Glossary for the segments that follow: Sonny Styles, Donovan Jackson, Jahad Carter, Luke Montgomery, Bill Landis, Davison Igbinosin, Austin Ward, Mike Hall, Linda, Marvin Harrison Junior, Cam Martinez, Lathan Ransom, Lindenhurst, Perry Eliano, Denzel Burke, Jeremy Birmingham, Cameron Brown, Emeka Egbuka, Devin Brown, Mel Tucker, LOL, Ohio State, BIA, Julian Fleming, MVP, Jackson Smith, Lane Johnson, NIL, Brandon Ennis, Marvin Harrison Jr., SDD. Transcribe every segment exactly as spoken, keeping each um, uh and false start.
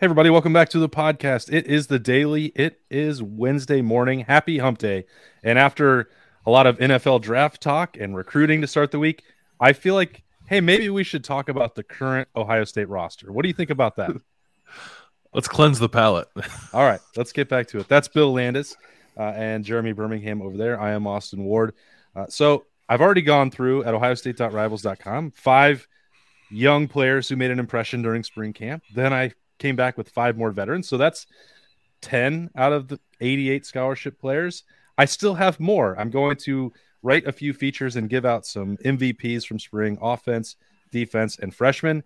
Hey everybody, welcome back to the podcast. It is the Daily. It is Wednesday morning. Happy hump day. And after a lot of N F L draft talk and recruiting to start the week, I feel like, hey, maybe we should talk about the current Ohio State roster. What do you think about that? Let's cleanse the palate. All right, let's get back to it. That's Bill Landis uh, and Jeremy Birmingham over there. I am Austin Ward. Uh, so I've already gone through at ohio state dot rivals dot com five young players who made an impression during spring camp. Then I came back with five more veterans. So that's ten out of the eighty-eight scholarship players. I still have more. I'm going to write a few features and give out some M V Ps from spring, offense, defense, and freshmen.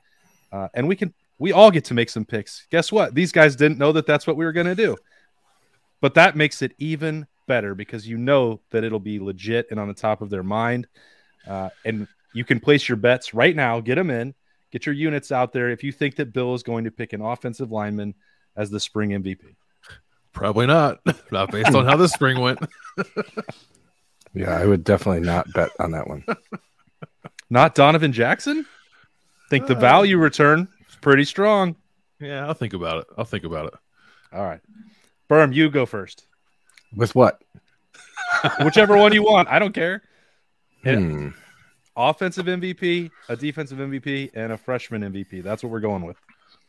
Uh, and we can, we all get to make some picks. Guess what? These guys didn't know that that's what we were going to do, but that makes it even better because you know that it'll be legit and on the top of their mind. Uh, and you can place your bets right now, get them in, get your units out there. If you think that Bill is going to pick an offensive lineman as the spring M V P, probably not, not based on how this spring went. Yeah, I would definitely not bet on that one. Not Donovan Jackson? Think the value return is pretty strong. Yeah, I'll think about it. I'll think about it. All right. Berm, you go first. With what? Whichever one you want. I don't care. Hmm. Offensive M V P, a defensive M V P, and a freshman M V P. That's what we're going with.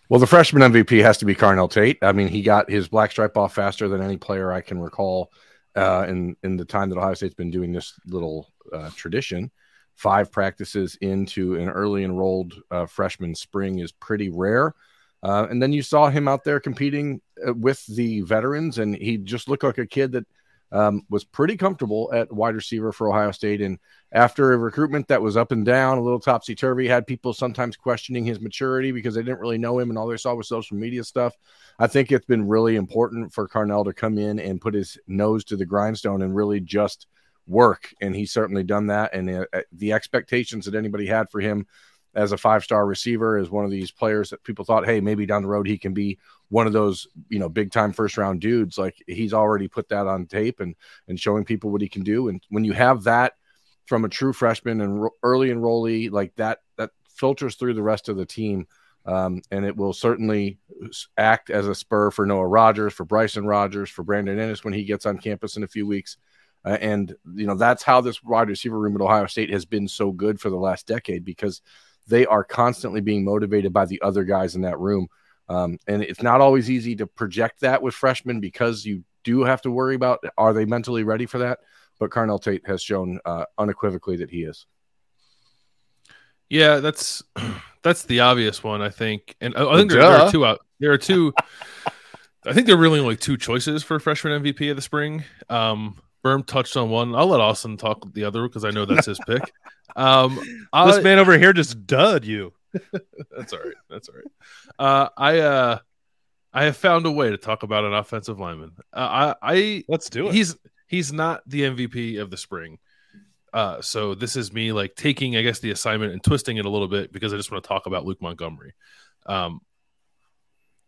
Well, the freshman M V P has to be Carnell Tate. I mean, he got his black stripe off faster than any player I can recall. Uh, in, in the time that Ohio State's been doing this little uh, tradition, five practices into an early enrolled uh, freshman spring is pretty rare. Uh, and then you saw him out there competing uh, with the veterans, and he just looked like a kid that um, was pretty comfortable at wide receiver for Ohio State. And after a recruitment that was up and down, a little topsy-turvy, had people sometimes questioning his maturity because they didn't really know him and all they saw was social media stuff. I think it's been really important for Carnell to come in and put his nose to the grindstone and really just work. And he's certainly done that. And uh, the expectations that anybody had for him as a five-star receiver is one of these players that people thought, hey, maybe down the road he can be one of those, you know, big-time first-round dudes. Like, he's already put that on tape and and showing people what he can do. And when you have that from a true freshman and early enrollee, like that, that filters through the rest of the team. Um, and it will certainly act as a spur for Noah Rogers, for Bryson Rogers, for Brandon Ennis when he gets on campus in a few weeks. Uh, and, you know, that's how this wide receiver room at Ohio State has been so good for the last decade, because they are constantly being motivated by the other guys in that room. Um, and it's not always easy to project that with freshmen because you do have to worry about, are they mentally ready for that? But Carnell Tate has shown uh, unequivocally that he is. Yeah, that's that's the obvious one, I think. And I think there, there are two out. There are two. I think there are really only two choices for freshman M V P of the spring. Um, Berm touched on one. I'll let Austin talk the other because I know that's his pick. Um, this man over here just dud you. That's all right. That's all right. Uh, I uh, I have found a way to talk about an offensive lineman. Uh, I, I let's do it. He's he's not the M V P of the spring. Uh, so this is me like taking, I guess, the assignment and twisting it a little bit because I just want to talk about Luke Montgomery. Um,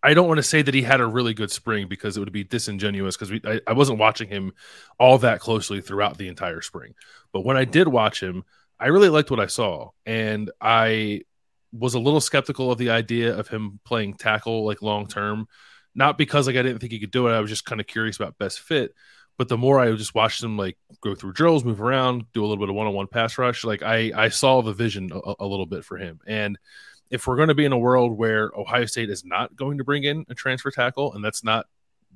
I don't want to say that he had a really good spring because it would be disingenuous because we I, I wasn't watching him all that closely throughout the entire spring. But when I did watch him, I really liked what I saw. And I was a little skeptical of the idea of him playing tackle like long term, not because like I didn't think he could do it. I was just kind of curious about best fit. But the more I just watched him like go through drills, move around, do a little bit of one-on-one pass rush, like I, I saw the vision a, a little bit for him. And if we're going to be in a world where Ohio State is not going to bring in a transfer tackle, and that's not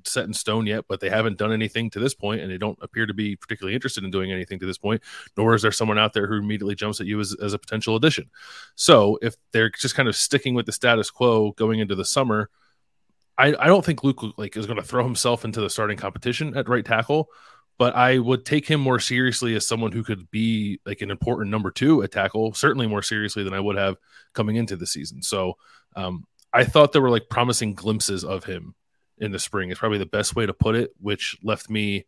set in stone yet, but they haven't done anything to this point, and they don't appear to be particularly interested in doing anything to this point, nor is there someone out there who immediately jumps at you as, as a potential addition. So if they're just kind of sticking with the status quo going into the summer, I, I don't think Luke like is going to throw himself into the starting competition at right tackle, but I would take him more seriously as someone who could be like an important number two at tackle, certainly more seriously than I would have coming into the season. So um, I thought there were like promising glimpses of him in the spring. It's probably the best way to put it, which left me,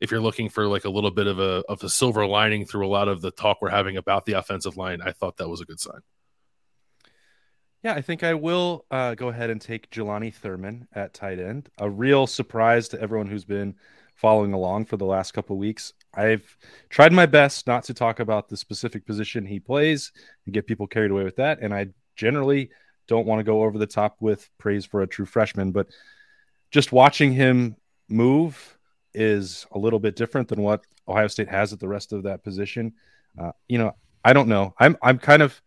if you're looking for like a little bit of a, of a silver lining through a lot of the talk we're having about the offensive line, I thought that was a good sign. Yeah, I think I will uh, go ahead and take Jelani Thurman at tight end. A real surprise to everyone who's been following along for the last couple of weeks. I've tried my best not to talk about the specific position he plays and get people carried away with that, and I generally don't want to go over the top with praise for a true freshman, but just watching him move is a little bit different than what Ohio State has at the rest of that position. Uh, you know, I don't know. I'm I'm kind of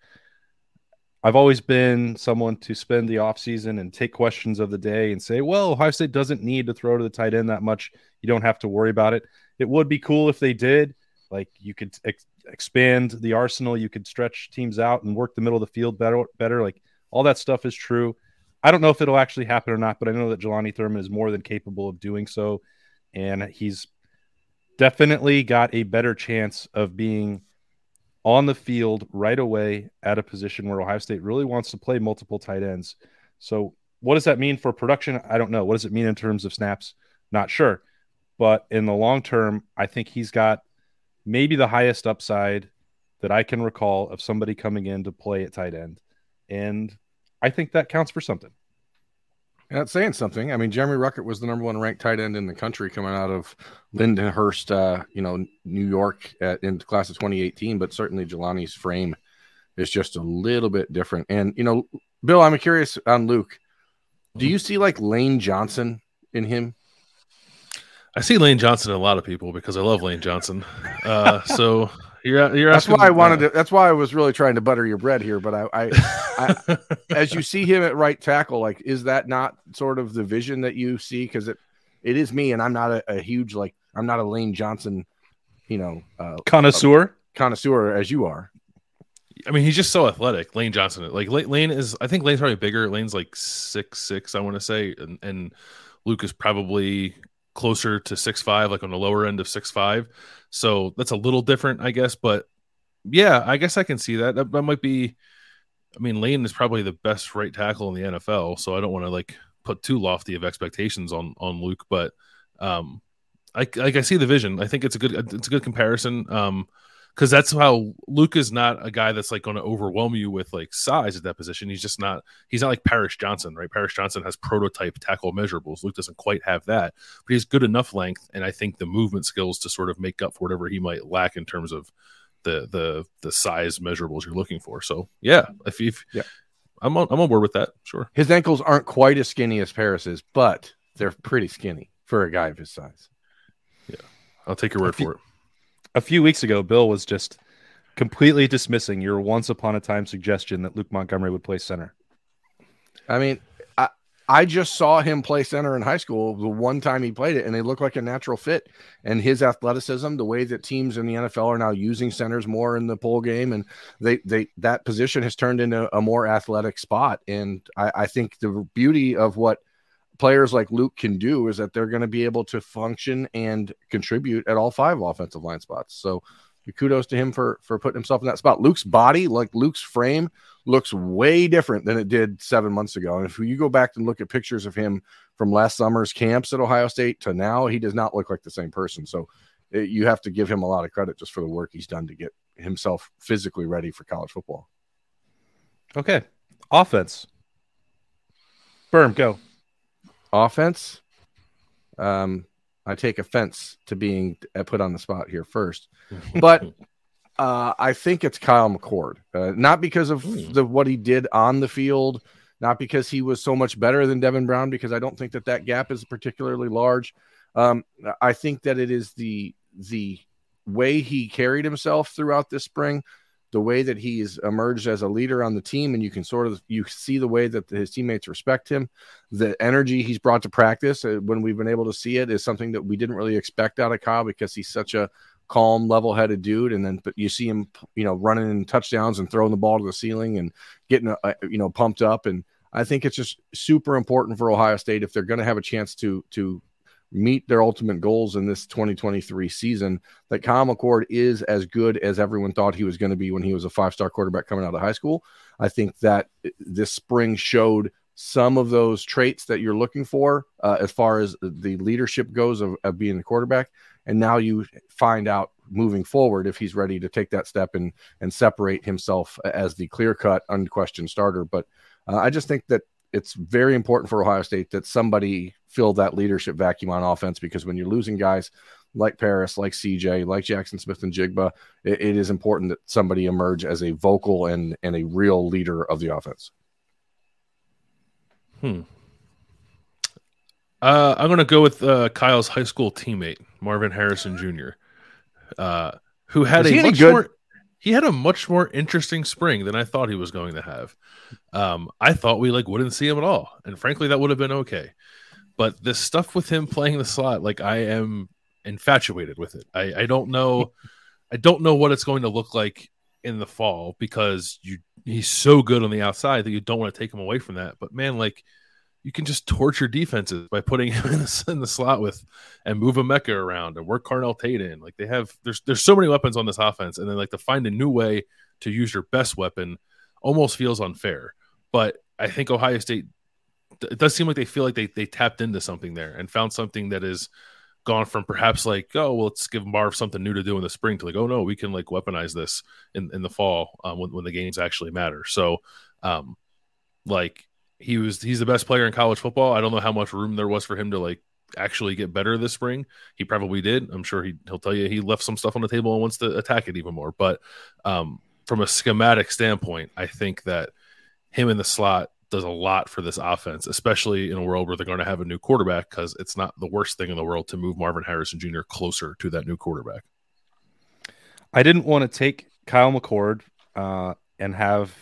I've always been someone to spend the offseason and take questions of the day and say, well, Ohio State doesn't need to throw to the tight end that much. You don't have to worry about it. It would be cool if they did. Like, you could ex- expand the arsenal. You could stretch teams out and work the middle of the field better. better. Like, all that stuff is true. I don't know if it'll actually happen or not, but I know that Jelani Thurman is more than capable of doing so. And he's definitely got a better chance of being on the field right away at a position where Ohio State really wants to play multiple tight ends. So what does that mean for production? I don't know. What does it mean in terms of snaps? Not sure. But in the long term, I think he's got maybe the highest upside that I can recall of somebody coming in to play at tight end. And I think that counts for something. That's saying something. I mean, Jeremy Ruckert was the number one ranked tight end in the country coming out of Lindenhurst, uh, you know, New York at, in the class of twenty eighteen. But certainly Jelani's frame is just a little bit different. And, you know, Bill, I'm curious on Luke. Do you see like Lane Johnson in him? I see Lane Johnson in a lot of people because I love Lane Johnson. Uh, so you're you're asking, that's why I wanted to. That's why I was really trying to butter your bread here. But I, I, I as you see him at right tackle, like, is that not sort of the vision that you see? Because it, it is me, and I'm not a, a huge like I'm not a Lane Johnson, you know, uh, connoisseur, uh, connoisseur as you are. I mean, he's just so athletic, Lane Johnson. Like Lane is, I think Lane's probably bigger. Lane's like six six, I want to say, and and Luke is probably closer to six five, like on the lower end of six five, so that's a little different, I guess. But yeah, I guess I can see that. that that might be, I mean, Lane is probably the best right tackle in the N F L, so I don't want to like put too lofty of expectations on on Luke, but um I like I see the vision. I think it's a good it's a good comparison, um because that's how Luke is not a guy that's like going to overwhelm you with like size at that position. He's just not, he's not like Paris Johnson, right? Paris Johnson has prototype tackle measurables. Luke doesn't quite have that, but he's good enough length. And I think the movement skills to sort of make up for whatever he might lack in terms of the, the, the size measurables you're looking for. So yeah, if, if yeah. I'm on, I'm on board with that. Sure. His ankles aren't quite as skinny as Paris's, but they're pretty skinny for a guy of his size. Yeah. I'll take your word for it. A few weeks ago, Bill was just completely dismissing your once upon a time suggestion that Luke Montgomery would play center. I mean, I, I just saw him play center in high school the one time he played it, and they looked like a natural fit. And his athleticism, the way that teams in the N F L are now using centers more in the bowl game, and they, they that position has turned into a more athletic spot. And I, I think the beauty of what players like Luke can do is that they're going to be able to function and contribute at all five offensive line spots. So kudos to him for, for putting himself in that spot. Luke's body, like Luke's frame, looks way different than it did seven months ago. And if you go back and look at pictures of him from last summer's camps at Ohio State to now, he does not look like the same person. So it, you have to give him a lot of credit just for the work he's done to get himself physically ready for college football. Okay. Offense. Berm, go. Offense, um, I take offense to being put on the spot here first, but uh, I think it's Kyle McCord, uh, not because of the what he did on the field, not because he was so much better than Devin Brown, because I don't think that that gap is particularly large. Um, I think that it is the the way he carried himself throughout this spring, the way that he has emerged as a leader on the team, and you can sort of, you see the way that his teammates respect him, the energy he's brought to practice uh, when we've been able to see it is something that we didn't really expect out of Kyle, because he's such a calm, level-headed dude. And then, but you see him, you know, running in touchdowns and throwing the ball to the ceiling and getting, uh, you know, pumped up. And I think it's just super important for Ohio State if they're going to have a chance to, to, meet their ultimate goals in this twenty twenty-three season, that Kyle McCord is as good as everyone thought he was going to be when he was a five-star quarterback coming out of high school. I think that this spring showed some of those traits that you're looking for uh, as far as the leadership goes of, of being the quarterback. And now you find out moving forward if he's ready to take that step and, and separate himself as the clear-cut, unquestioned starter. But uh, I just think that it's very important for Ohio State that somebody fill that leadership vacuum on offense, because when you're losing guys like Paris, like C J, like Jackson Smith and Jigba, it, it is important that somebody emerge as a vocal and, and a real leader of the offense. Hmm. Uh, I'm going to go with uh, Kyle's high school teammate, Marvin Harrison Junior, uh, who had a much good? more he had a much more interesting spring than I thought he was going to have. Um, I thought we like wouldn't see him at all, and frankly, that would have been okay. But this stuff with him playing the slot, like I am infatuated with it. I, I don't know, I don't know what it's going to look like in the fall because you he's so good on the outside that you don't want to take him away from that. But man, like. You can just torture defenses by putting him in the, in the slot with and move Emeka around and work Carnell Tate in. Like they have, there's there's so many weapons on this offense, and then like to find a new way to use your best weapon almost feels unfair. But I think Ohio State, it does seem like they feel like they they tapped into something there and found something that is gone from perhaps like, oh well, let's give Marv something new to do in the spring to like, oh no, we can like weaponize this in in the fall um, when when the games actually matter. So, um, like. He was he's the best player in college football. I don't know how much room there was for him to like actually get better this spring. He probably did. I'm sure he he'll tell you he left some stuff on the table and wants to attack it even more. But um, from a schematic standpoint, I think that him in the slot does a lot for this offense, especially in a world where they're going to have a new quarterback because it's not the worst thing in the world to move Marvin Harrison Junior closer to that new quarterback. I didn't want to take Kyle McCord uh, and have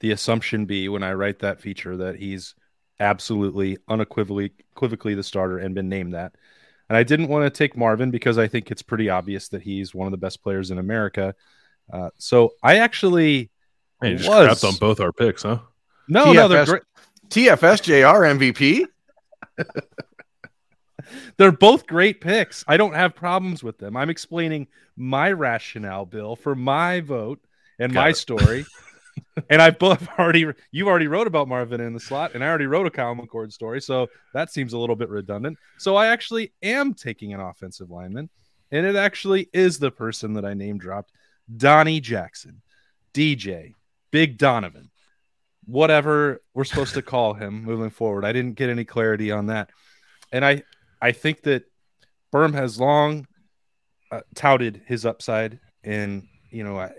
the assumption be when I write that feature that he's absolutely unequivocally equivocally the starter and been named that. And I didn't want to take Marvin because I think it's pretty obvious that he's one of the best players in America. Uh, so I actually hey, was... just crapped on both our picks, huh? No, T F S, no, they're great. T F S J R M V P. They're both great picks. I don't have problems with them. I'm explaining my rationale, Bill, for my vote and Got my it. story. And I've both already, you already wrote about Marvin in the slot, and I already wrote a Kyle McCord story, so that seems a little bit redundant. So I actually am taking an offensive lineman, and it actually is the person that I name dropped, Donnie Jackson, D J, Big Donovan, whatever we're supposed to call him moving forward. I didn't get any clarity on that. And I, I think that Birm has long uh, touted his upside, and, you know, I,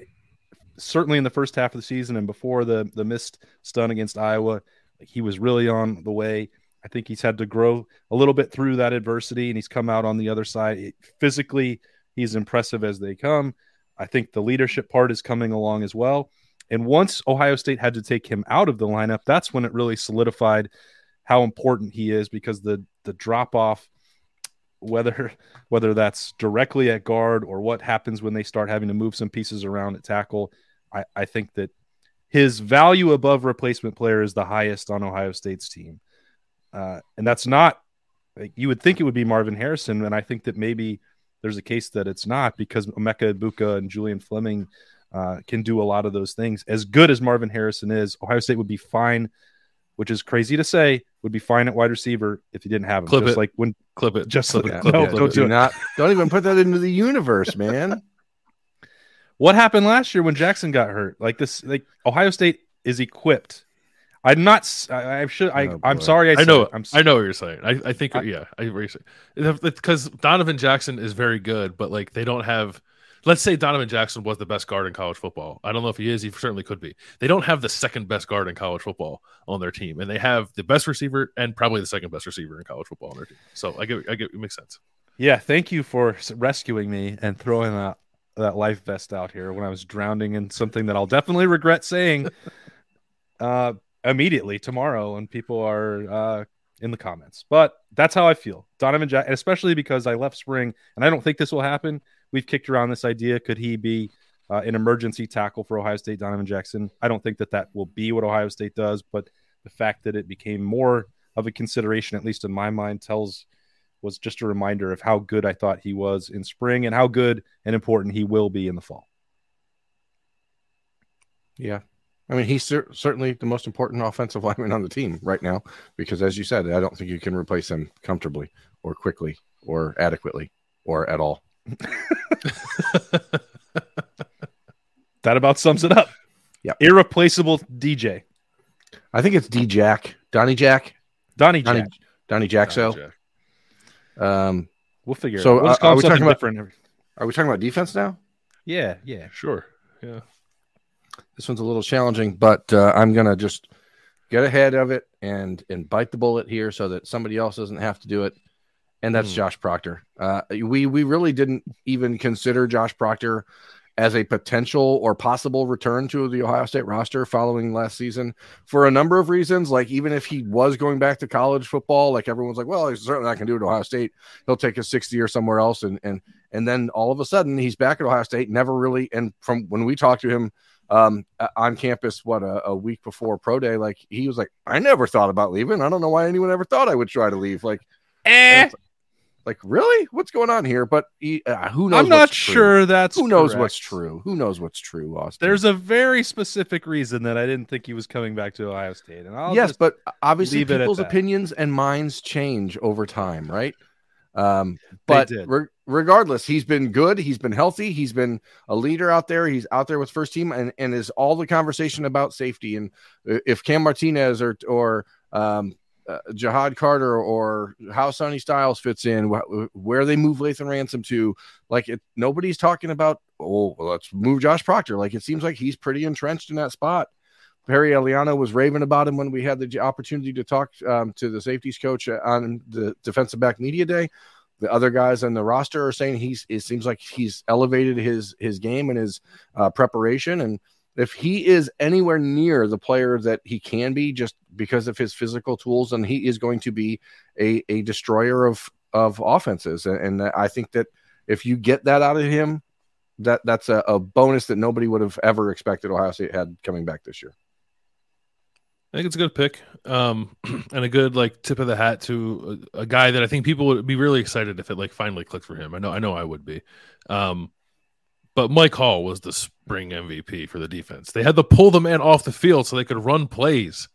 certainly in the first half of the season and before the, the missed stun against Iowa, he was really on the way. I think he's had to grow a little bit through that adversity, and he's come out on the other side. It, physically, he's impressive as they come. I think the leadership part is coming along as well. And once Ohio State had to take him out of the lineup, that's when it really solidified how important he is because the the drop-off, whether whether that's directly at guard or what happens when they start having to move some pieces around at tackle, I, I think that his value above replacement player is the highest on Ohio State's team. Uh, and that's not – you would think it would be Marvin Harrison, and I think that maybe there's a case that it's not because Emeka Egbuka and Julian Fleming uh, can do a lot of those things. As good as Marvin Harrison is, Ohio State would be fine – which is crazy to say, would be fine at wide receiver if you didn't have him. Clip just it. Like when clip it. Just clip like it. Clip no, it. Don't do not. Don't even put that into the universe, man. What happened last year when Jackson got hurt? Like this, like Ohio State is equipped. I'm not. I, I should. I. Oh, I'm sorry. I, I know. I'm sorry. I know what you're saying. I. I think. I, yeah. I because Donovan Jackson is very good, but like they don't have. Let's say Donovan Jackson was the best guard in college football. I don't know if he is. He certainly could be. They don't have the second best guard in college football on their team, and they have the best receiver and probably the second best receiver in college football on their team. So I get, I get, it makes sense. Yeah, thank you for rescuing me and throwing that, that life vest out here when I was drowning in something that I'll definitely regret saying uh, immediately tomorrow when people are uh, in the comments. But that's how I feel. Donovan Jackson, especially because I left spring, and I don't think this will happen. We've kicked around this idea. Could he be uh, an emergency tackle for Ohio State, Donovan Jackson? I don't think that that will be what Ohio State does, but the fact that it became more of a consideration, at least in my mind, tells was just a reminder of how good I thought he was in spring and how good and important he will be in the fall. Yeah. I mean, he's cer- certainly the most important offensive lineman on the team right now, because as you said, I don't think you can replace him comfortably or quickly or adequately or at all. That about sums it up. Yeah, irreplaceable D J. I think it's D Jack, Donnie Jack, Donnie Jack, Donnie, Donnie Jackso. Donnie Jack. Um, we'll figure. So it out. We'll are, are we talking about? Different. Are we talking about defense now? Yeah, yeah, sure. Yeah, this one's a little challenging, but uh, I'm gonna just get ahead of it and and bite the bullet here so that somebody else doesn't have to do it. And that's mm. Josh Proctor. Uh, we we really didn't even consider Josh Proctor as a potential or possible return to the Ohio State roster following last season for a number of reasons. Like, even if he was going back to college football, like everyone's like, well, he's certainly not going to do it at Ohio State. He'll take a sixty or somewhere else. And, and, and then all of a sudden he's back at Ohio State, never really. And from when we talked to him um, on campus, what a, a week before pro day, like he was like, I never thought about leaving. I don't know why anyone ever thought I would try to leave. Like, eh. Like, really? What's going on here? But uh, who knows? I'm not what's sure true. That's who knows correct. What's true. Who knows what's true, Austin? There's a very specific reason that I didn't think he was coming back to Ohio State. And I'll yes, but obviously people's opinions and minds change over time, right? Um, but re- regardless, he's been good. He's been healthy. He's been a leader out there. He's out there with first team, and, and is all the conversation about safety. And if Cam Martinez or or um, Uh, Jahad Carter or how Sonny Styles fits in, wh- where they move Lathan Ransom to, like it, nobody's talking about, oh, let's move Josh Proctor. Like, it seems like he's pretty entrenched in that spot. Perry Eliano was raving about him when we had the opportunity to talk um, to the safeties coach on the defensive back media day. The other guys on the roster are saying he's, it seems like he's elevated his, his game and his uh, preparation. And if he is anywhere near the player that he can be just because of his physical tools, then he is going to be a, a destroyer of, of offenses. And, and I think that if you get that out of him, that that's a, a bonus that nobody would have ever expected Ohio State had coming back this year. I think it's a good pick um, and a good like tip of the hat to a, a guy that I think people would be really excited if it like finally clicked for him. I know, I know I would be. Um, But Mike Hall was the spring M V P for the defense. They had to pull the man off the field so they could run plays.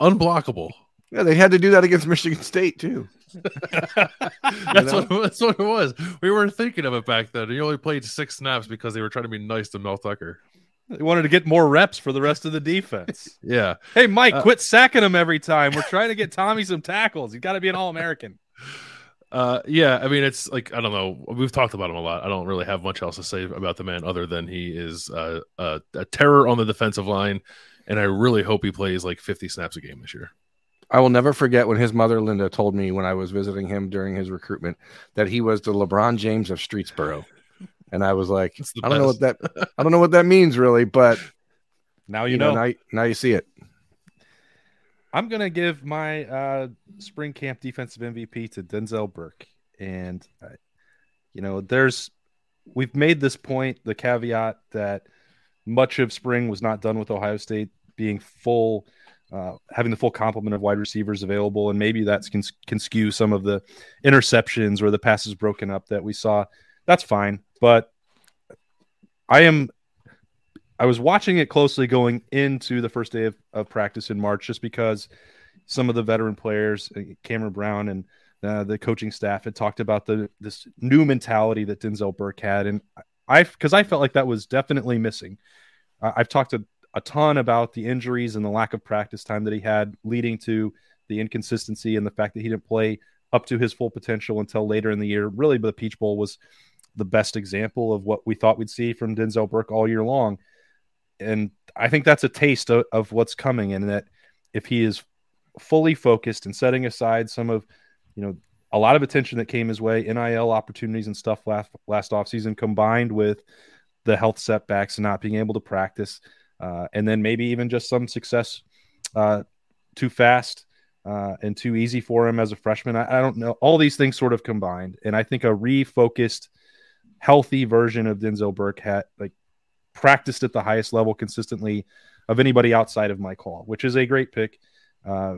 Unblockable. Yeah, they had to do that against Michigan State, too. that's, what, that's what it was. We weren't thinking of it back then. He only played six snaps because they were trying to be nice to Mel Tucker. They wanted to get more reps for the rest of the defense. Yeah. Hey, Mike, uh, quit sacking him every time. We're trying to get Tommy some tackles. He's got to be an All-American. Uh, yeah, I mean, it's like, I don't know. We've talked about him a lot. I don't really have much else to say about the man other than he is uh, a, a terror on the defensive line, and I really hope he plays like fifty snaps a game this year. I will never forget when his mother, Linda, told me when I was visiting him during his recruitment that he was the LeBron James of Streetsboro. And I was like, I don't know what that, I don't know what that means really, but now you, you know. know. Now, now you see it. I'm going to give my uh, spring camp defensive M V P to Denzel Burke. And, uh, you know, there's we've made this point, the caveat that much of spring was not done with Ohio State being full, uh, having the full complement of wide receivers available. And maybe that can, can skew some of the interceptions or the passes broken up that we saw. That's fine. But I am. I was watching it closely going into the first day of, of practice in March, just because some of the veteran players, Cameron Brown and uh, the coaching staff, had talked about the this new mentality that Denzel Burke had. And I, because I felt like that was definitely missing. Uh, I've talked a, a ton about the injuries and the lack of practice time that he had, leading to the inconsistency and the fact that he didn't play up to his full potential until later in the year. Really, the Peach Bowl was the best example of what we thought we'd see from Denzel Burke all year long. And I think that's a taste of, of what's coming, and that if he is fully focused and setting aside some of, you know, a lot of attention that came his way, N I L opportunities and stuff last, last offseason, combined with the health setbacks and not being able to practice, uh, and then maybe even just some success uh, too fast uh, and too easy for him as a freshman. I, I don't know. All these things sort of combined. And I think a refocused, healthy version of Denzel Burke had, like, practiced at the highest level consistently of anybody outside of Mike Hall, which is a great pick. Uh,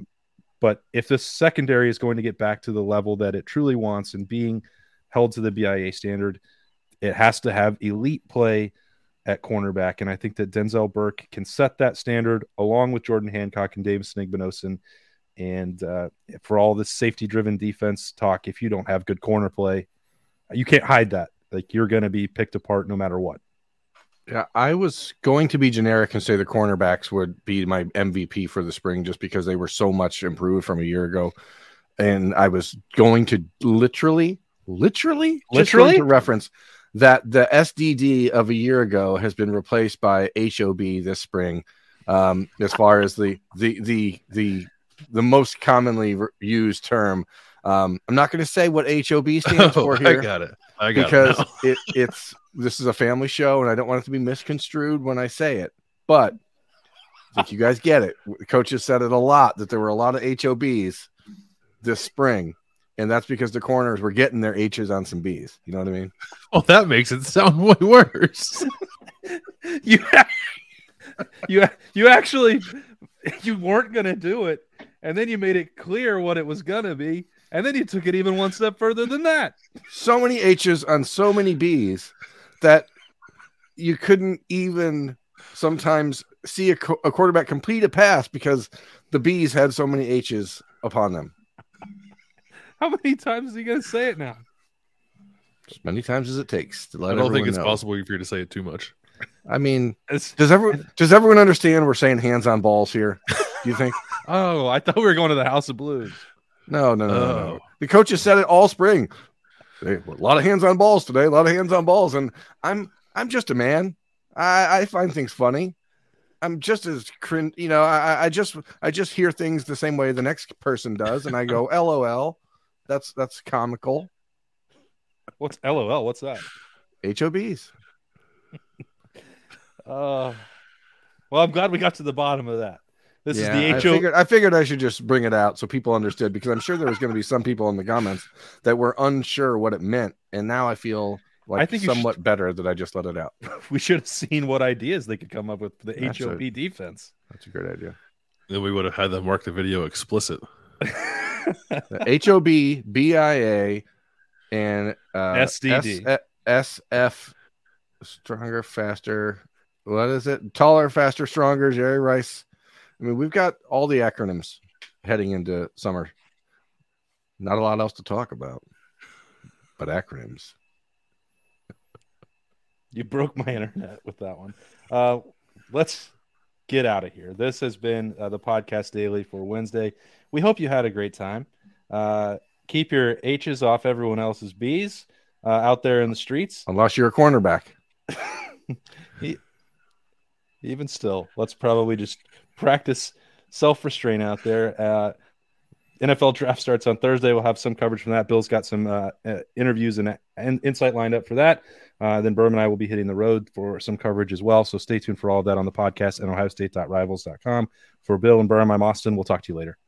but if this secondary is going to get back to the level that it truly wants and being held to the B I A standard, it has to have elite play at cornerback. And I think that Denzel Burke can set that standard along with Jordan Hancock and Davison Igbinosin. And uh, for all this safety driven defense talk, if you don't have good corner play, you can't hide that. Like, you're going to be picked apart no matter what. Yeah, I was going to be generic and say the cornerbacks would be my M V P for the spring just because they were so much improved from a year ago. And I was going to literally, literally, literally to reference that the S D D of a year ago has been replaced by H O B this spring. um, as far as the the the the the most commonly used term. Um, I'm not going to say what H O B stands oh, for here. I got it. I got because it. Because it, it's this is a family show, and I don't want it to be misconstrued when I say it. But I think you guys get it. The coaches said it a lot that there were a lot of H O Bs this spring, and that's because the corners were getting their H's on some B's. You know what I mean? Oh, that makes it sound way worse. you, you, you actually you weren't going to do it, and then you made it clear what it was going to be. And then you took it even one step further than that. So many H's on so many B's that you couldn't even sometimes see a, co- a quarterback complete a pass because the B's had so many H's upon them. How many times are you going to say it now? As many times as it takes to let I don't think it's know. Possible for you to say it too much. I mean, it's... does everyone does everyone understand we're saying hands on balls here? Do you think? Oh, I thought we were going to the House of Blues. No, no, no, oh. no, no. The coaches said it all spring. They, a lot of hands on balls today. A lot of hands on balls, and I'm I'm just a man. I, I find things funny. I'm just as cringe, you know. I, I just I just hear things the same way the next person does, and I go, "L O L." That's that's comical. What's L O L? What's that? H O Bs. uh, well, I'm glad we got to the bottom of that. This yeah, is the H O B. I figured, I figured I should just bring it out so people understood, because I'm sure there was going to be some people in the comments that were unsure what it meant. And now I feel like I think somewhat should... better that I just let it out. We should have seen what ideas they could come up with for the that's H O B a, defense. That's a great idea. Then we would have had them mark the video explicit. H O B, B I A, and uh, S D D. S- SF, stronger, faster. What is it? Taller, faster, stronger. Jerry Rice. I mean, we've got all the acronyms heading into summer. Not a lot else to talk about, but acronyms. You broke my internet with that one. Uh, let's get out of here. This has been uh, the Podcast Daily for Wednesday. We hope you had a great time. Uh, keep your H's off everyone else's B's uh, out there in the streets. Unless you're a cornerback. he, even still, let's probably just... practice self-restraint out there. Uh, N F L draft starts on Thursday. We'll have some coverage from that. Bill's got some uh, interviews and, and insight lined up for that. Uh, then Berm and I will be hitting the road for some coverage as well. So stay tuned for all of that on the podcast and ohio state dot rivals dot com. For Bill and Berm, I'm Austin. We'll talk to you later.